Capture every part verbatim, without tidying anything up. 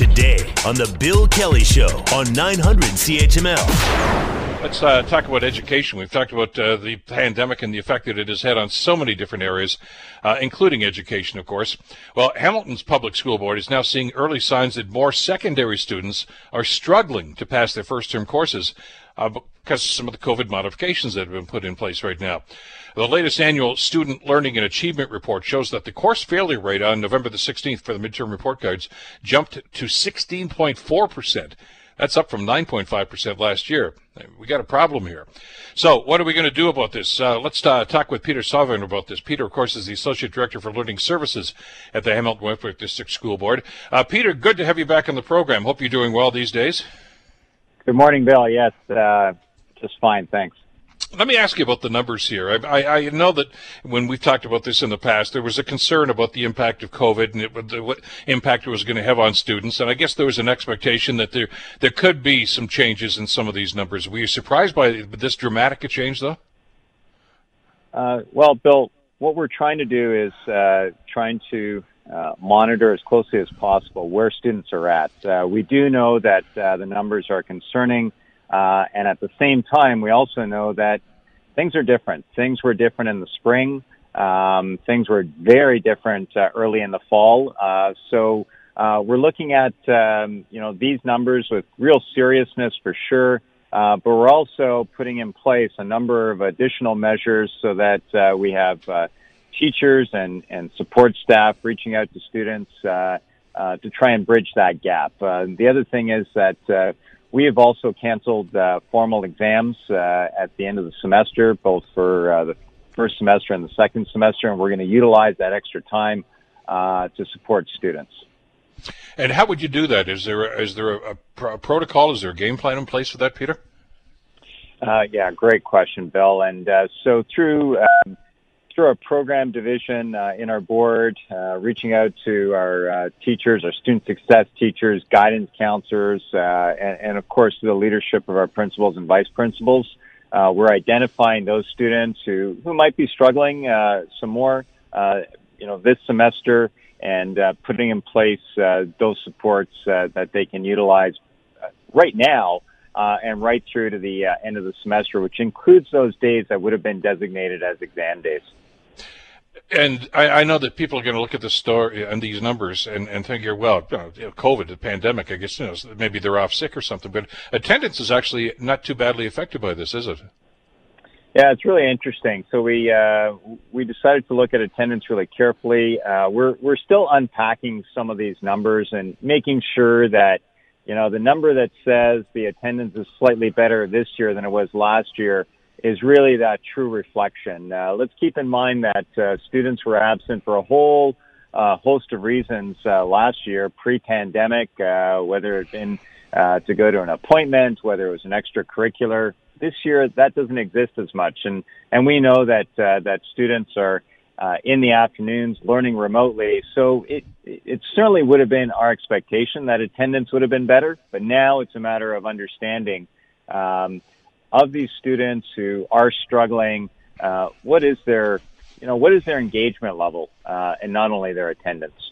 today on The Bill Kelly Show on nine hundred C H M L. Let's uh, talk about education. We've talked about uh, the pandemic and the effect that it has had on so many different areas, uh, including education, of course. Well, Hamilton's Public School Board is now seeing early signs that more secondary students are struggling to pass their first-term courses uh, because of some of the COVID modifications that have been put in place right now. The latest annual Student Learning and Achievement Report shows that the course failure rate on November the sixteenth for the midterm report cards jumped to sixteen point four percent. That's up from nine point five percent last year. We got a problem here. So what are we going to do about this? Uh, let's uh, talk with Peter Sauvignon about this. Peter, of course, is the Associate Director for Learning Services at the Hamilton Wentworth District School Board. Uh, Peter, good to have you back on the program. Hope you're doing well these days. Good morning, Bill. Yes, uh, just fine, thanks. Let me ask you about the numbers here. I, I, I know that when we've talked about this in the past, there was a concern about the impact of COVID and it, the, what impact it was going to have on students. And I guess there was an expectation that there there could be some changes in some of these numbers. Were you surprised by this dramatic a change, though? Uh, well, Bill, what we're trying to do is uh, trying to uh, monitor as closely as possible where students are at. Uh, we do know that uh, the numbers are concerning. Uh, and at the same time, we also know that things are different. Things were different in the spring. Um, things were very different uh, early in the fall. Uh, so uh, we're looking at, um, you know, these numbers with real seriousness for sure. Uh, but we're also putting in place a number of additional measures so that uh, we have uh, teachers and, and support staff reaching out to students uh, uh, to try and bridge that gap. Uh, the other thing is that uh, we have also canceled uh, formal exams uh, at the end of the semester, both for uh, the first semester and the second semester, and we're going to utilize that extra time uh, to support students. And how would you do that? Is there a, is there a, a protocol? Is there a game plan in place for that, Peter? Uh, yeah, great question, Bill. And uh, so through um, through our program division uh, in our board, uh, reaching out to our uh, teachers, our student success teachers, guidance counselors, uh, and, and of course to the leadership of our principals and vice principals, uh, we're identifying those students who, who might be struggling uh, some more, uh, you know, this semester, and uh, putting in place uh, those supports uh, that they can utilize right now. Uh, and right through to the uh, end of the semester, which includes those days that would have been designated as exam days. And I, I know that people are going to look at the story and these numbers and, and think, well, you know, COVID, the pandemic, I guess, you know, maybe they're off sick or something. But attendance is actually not too badly affected by this, is it? Yeah, it's really interesting. So we uh, we decided to look at attendance really carefully. Uh, we're we're still unpacking some of these numbers and making sure that, you know, the number that says the attendance is slightly better this year than it was last year is really that true reflection. Uh, let's keep in mind that uh, students were absent for a whole uh, host of reasons uh, last year, pre-pandemic, uh, whether it had been uh, to go to an appointment, whether it was an extracurricular. This year, that doesn't exist as much. And, and we know that uh, that students are uh, in the afternoons learning remotely. So it It certainly would have been our expectation that attendance would have been better, but now it's a matter of understanding um, of these students who are struggling. Uh, what is their, you know, what is their engagement level, uh, and not only their attendance.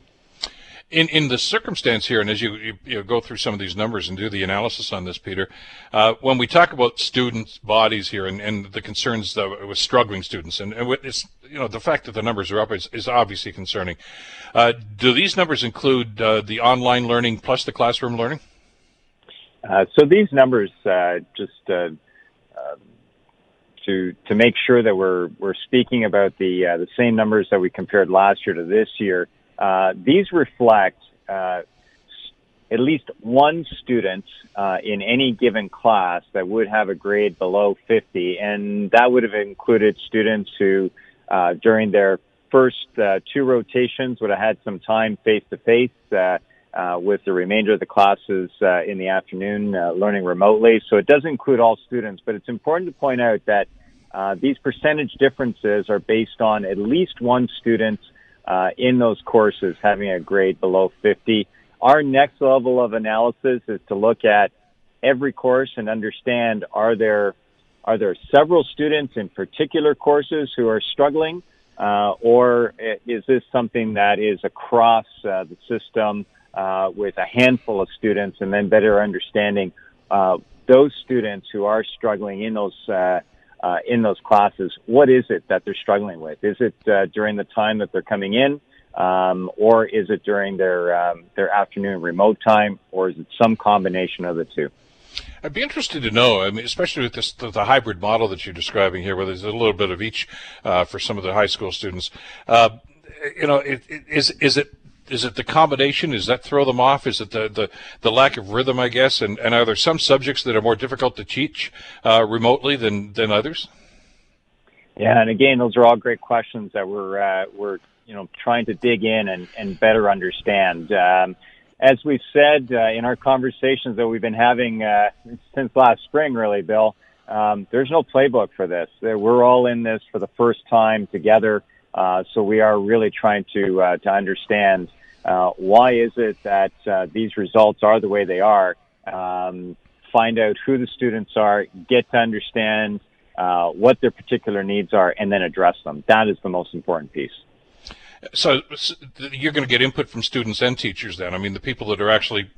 In in the circumstance here, and as you, you, you go through some of these numbers and do the analysis on this, Peter, uh, when we talk about students' bodies here and, and the concerns that with struggling students, and, and it's, you know, the fact that the numbers are up is, is obviously concerning. Uh, do these numbers include uh, the online learning plus the classroom learning? Uh, so these numbers, uh, just uh, uh, to to make sure that we're we're speaking about the uh, the same numbers that we compared last year to this year. Uh, these reflect uh, at least one student uh, in any given class that would have a grade below fifty, and that would have included students who, uh, during their first uh, two rotations, would have had some time face-to-face uh, uh, with the remainder of the classes uh, in the afternoon uh, learning remotely. So it does include all students, but it's important to point out that uh, these percentage differences are based on at least one student Uh, in those courses having a grade below fifty. Our next level of analysis is to look at every course and understand, are there are there several students in particular courses who are struggling, uh, or is this something that is across uh, the system uh, with a handful of students, and then better understanding uh, those students who are struggling in those uh, uh, in those classes. What is it that they're struggling with? Is it uh, during the time that they're coming in, um, or is it during their um, their afternoon remote time, or is it some combination of the two? I'd be interested to know, I mean, especially with this, the, the hybrid model that you're describing here, where there's a little bit of each uh, for some of the high school students. Uh, you know, it, it, is is it is it the combination? Does that throw them off? Is it the, the, the lack of rhythm, I guess? And, and are there some subjects that are more difficult to teach uh, remotely than, than others? Yeah, and again, those are all great questions that we're uh, we're you know trying to dig in and, and better understand. Um, As we've said uh, in our conversations that we've been having uh, since last spring, really, Bill, um, there's no playbook for this. We're all in this for the first time together, uh, so we are really trying to uh, to understand uh, why is it that uh, these results are the way they are, um, find out who the students are, get to understand uh, what their particular needs are, and then address them. That is the most important piece. So you're going to get input from students and teachers then. I mean, the people that are actually,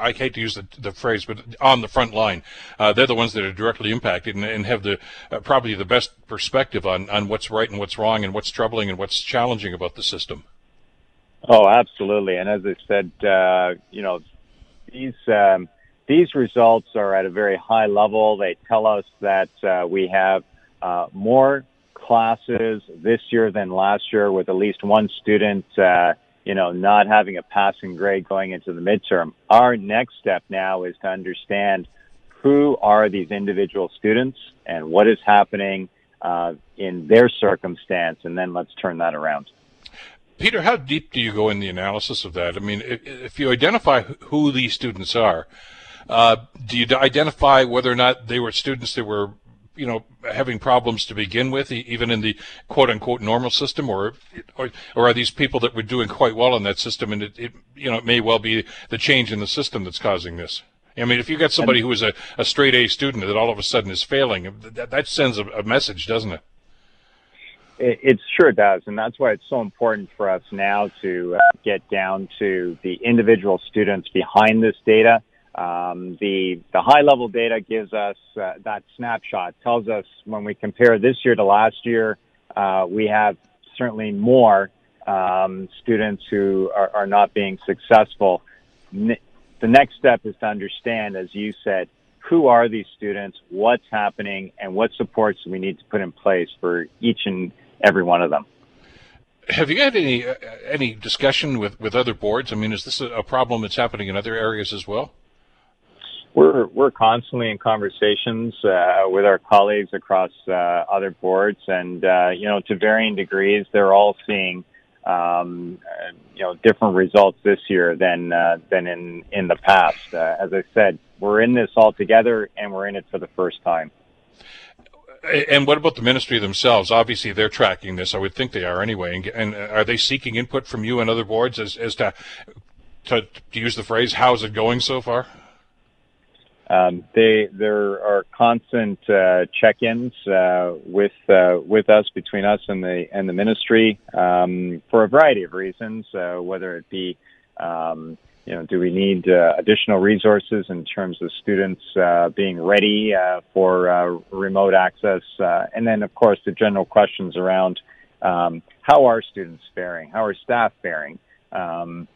I hate to use the, the phrase, but on the front line, uh, they're the ones that are directly impacted and, and have the uh, probably the best perspective on, on what's right and what's wrong and what's troubling and what's challenging about the system. Oh, absolutely. And as I said, uh, you know, these um, these results are at a very high level. They tell us that uh, we have uh, more classes this year than last year, with at least one student, uh, you know, not having a passing grade going into the midterm. Our next step now is to understand who are these individual students and what is happening uh, in their circumstance, and then let's turn that around. Peter, how deep do you go in the analysis of that? I mean, if, if you identify who these students are, uh, do you identify whether or not they were students that were you know, having problems to begin with, even in the quote-unquote normal system, or, or or are these people that were doing quite well in that system, and it, it you know, it may well be the change in the system that's causing this? I mean, if you've got somebody who is a, a straight-A student that all of a sudden is failing, that, that sends a, a message, doesn't it? it? It sure does, and that's why it's so important for us now to uh, get down to the individual students behind this data. Um, the, the high-level data gives us uh, that snapshot, tells us when we compare this year to last year, uh, we have certainly more um, students who are, are not being successful. Ne- the next step is to understand, as you said, who are these students, what's happening, and what supports we need to put in place for each and every one of them. Have you had any uh, any discussion with, with other boards? I mean, is this a problem that's happening in other areas as well? We're we're constantly in conversations uh, with our colleagues across uh, other boards, and uh, you know, to varying degrees, they're all seeing um, uh, you know different results this year than uh, than in in the past. Uh, as I said, we're in this all together, and we're in it for the first time. And what about the ministry themselves? Obviously, they're tracking this. I would think they are anyway. And, and are they seeking input from you and other boards as as to to, to use the phrase, how's it going so far? Um, they, there are constant, uh, check-ins, uh, with, uh, with us, between us and the, and the ministry, um, for a variety of reasons, uh, whether it be, um, you know, do we need, uh, additional resources in terms of students, uh, being ready, uh, for, uh, remote access, uh, and then, of course, the general questions around, um, how are students faring? How are staff faring? Um,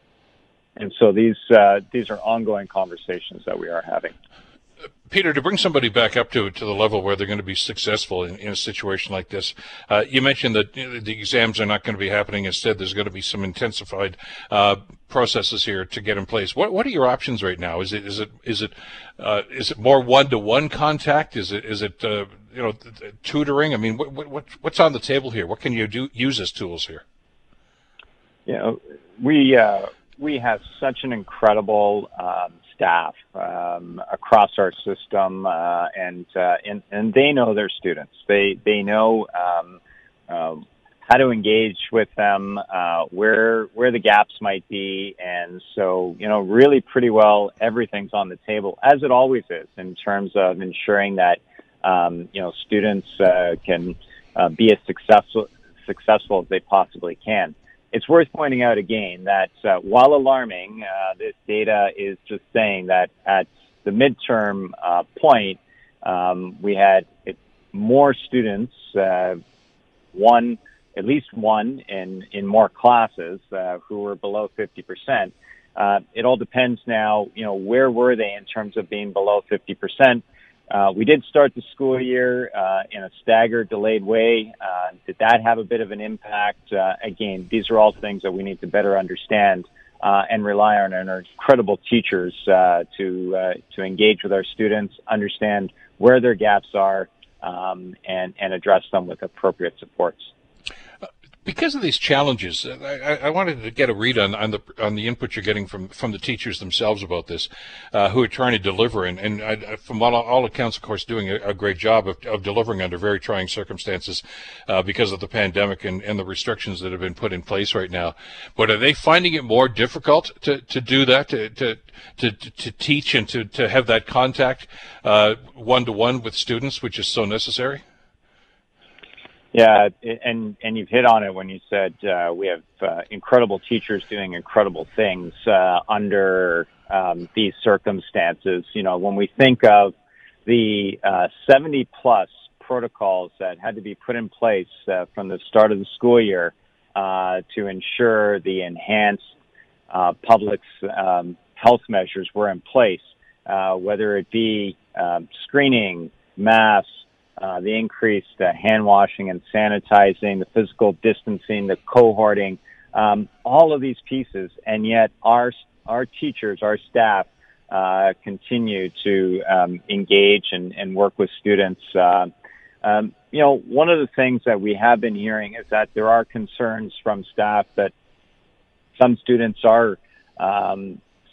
And so these uh, these are ongoing conversations that we are having. Peter, to bring somebody back up to to the level where they're going to be successful in, in a situation like this, uh, you mentioned that the exams are not going to be happening. Instead, there's going to be some intensified uh, processes here to get in place. What what are your options right now? Is it is it is it uh, is it more one-to-one contact? Is it is it uh, you know tutoring? I mean, what what what's on the table here? What can you do use as tools here? You know, we. Uh, We have such an incredible um, staff um, across our system, uh, and, uh, and and they know their students. They they know um, uh, how to engage with them, uh, where where the gaps might be, and so you know really pretty well everything's on the table, as it always is, in terms of ensuring that um, you know students uh, can uh, be as successful successful as they possibly can. It's worth pointing out again that uh, while alarming, uh, this data is just saying that at the midterm uh, point, um, we had more students, uh, one, at least one in, in more classes uh, who were below fifty percent. Uh, it all depends now, you know, where were they in terms of being below fifty percent? Uh, we did start the school year uh, in a staggered, delayed way. Uh, did that have a bit of an impact? Uh, again, these are all things that we need to better understand uh, and rely on our incredible teachers uh, to uh, to engage with our students, understand where their gaps are, um, and, and address them with appropriate supports. Because of these challenges, I, I wanted to get a read on, on the on the input you're getting from, from the teachers themselves about this, uh, who are trying to deliver, and, and I, from all, all accounts, of course, doing a, a great job of, of delivering under very trying circumstances uh, because of the pandemic and, and the restrictions that have been put in place right now. But are they finding it more difficult to, to do that, to to, to to teach and to, to have that contact uh, one-to-one with students, which is so necessary? Yeah, and and you've hit on it when you said uh, we have uh, incredible teachers doing incredible things uh, under um, these circumstances. You know, when we think of the uh, seventy plus protocols that had to be put in place uh, from the start of the school year uh, to ensure the enhanced uh, public um, health measures were in place, uh, whether it be um, screening, masks, Uh, the increased uh, hand washing and sanitizing, the physical distancing, the cohorting, um, all of these pieces, and yet our our teachers, our staff, uh, continue to um, engage and, and work with students. Uh, um, you know, one of the things that we have been hearing is that there are concerns from staff that some students are um,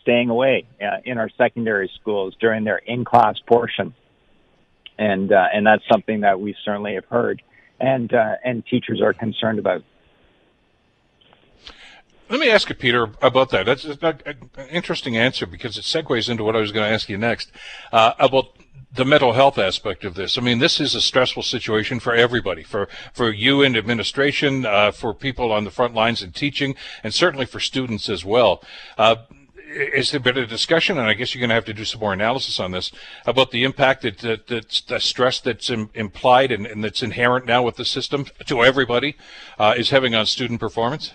staying away uh, in our secondary schools during their in-class portion. And uh, and that's something that we certainly have heard, and uh, and teachers are concerned about. Let me ask you, Peter, about that. That's an interesting answer because it segues into what I was going to ask you next uh, about the mental health aspect of this. I mean, this is a stressful situation for everybody, for, for you in administration, uh, for people on the front lines in teaching, and certainly for students as well. Uh, Is there been a discussion, and I guess you're going to have to do some more analysis on this, about the impact that, that, that the stress that's im- implied and, and that's inherent now with the system to everybody uh, is having on student performance?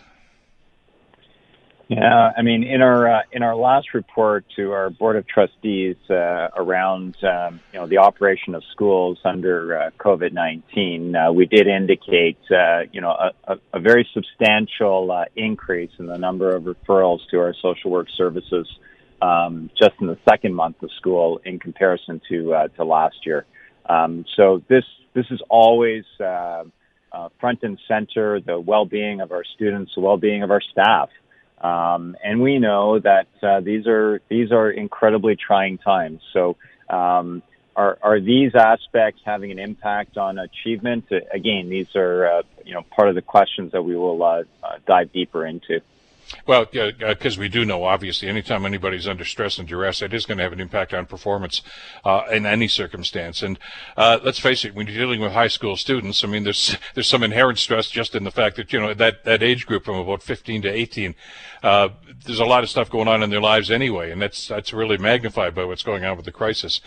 Yeah, I mean, in our uh, in our last report to our Board of Trustees uh, around um, you know the operation of schools under uh, COVID nineteen, uh, we did indicate uh, you know a, a very substantial uh, increase in the number of referrals to our social work services um, just in the second month of school in comparison to uh, to last year. Um, so this this is always. Uh, uh, front and center, the well-being of our students, the well-being of our staff. Um, and we know that uh, these are these are incredibly trying times. So um, are are these aspects having an impact on achievement? Again, these are uh, you know part of the questions that we will uh, dive deeper into. Well, because uh, we do know, obviously, anytime anybody's under stress and duress, it is going to have an impact on performance uh, in any circumstance. And uh, let's face it, when you're dealing with high school students, I mean, there's there's some inherent stress just in the fact that, you know, that, that age group from about fifteen to eighteen, uh, there's a lot of stuff going on in their lives anyway, and that's that's really magnified by what's going on with the crisis.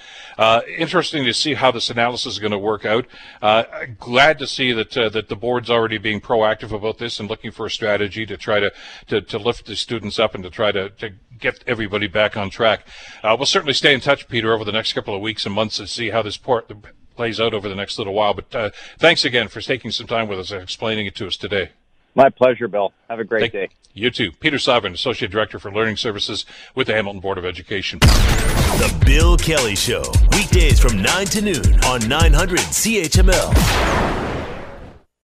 Uh, interesting to see how this analysis is going to work out. Uh, glad to see that uh, that the board's already being proactive about this and looking for a strategy to try to, to to lift the students up and to try to, to get everybody back on track. Uh, we'll certainly stay in touch, Peter, over the next couple of weeks and months and see how this part plays out over the next little while. But uh, thanks again for taking some time with us and explaining it to us today. My pleasure, Bill. Have a great Thank day. You too. Peter Sauvignon, Associate Director for Learning Services with the Hamilton Board of Education. The Bill Kelly Show, weekdays from nine to noon on nine hundred C H M L.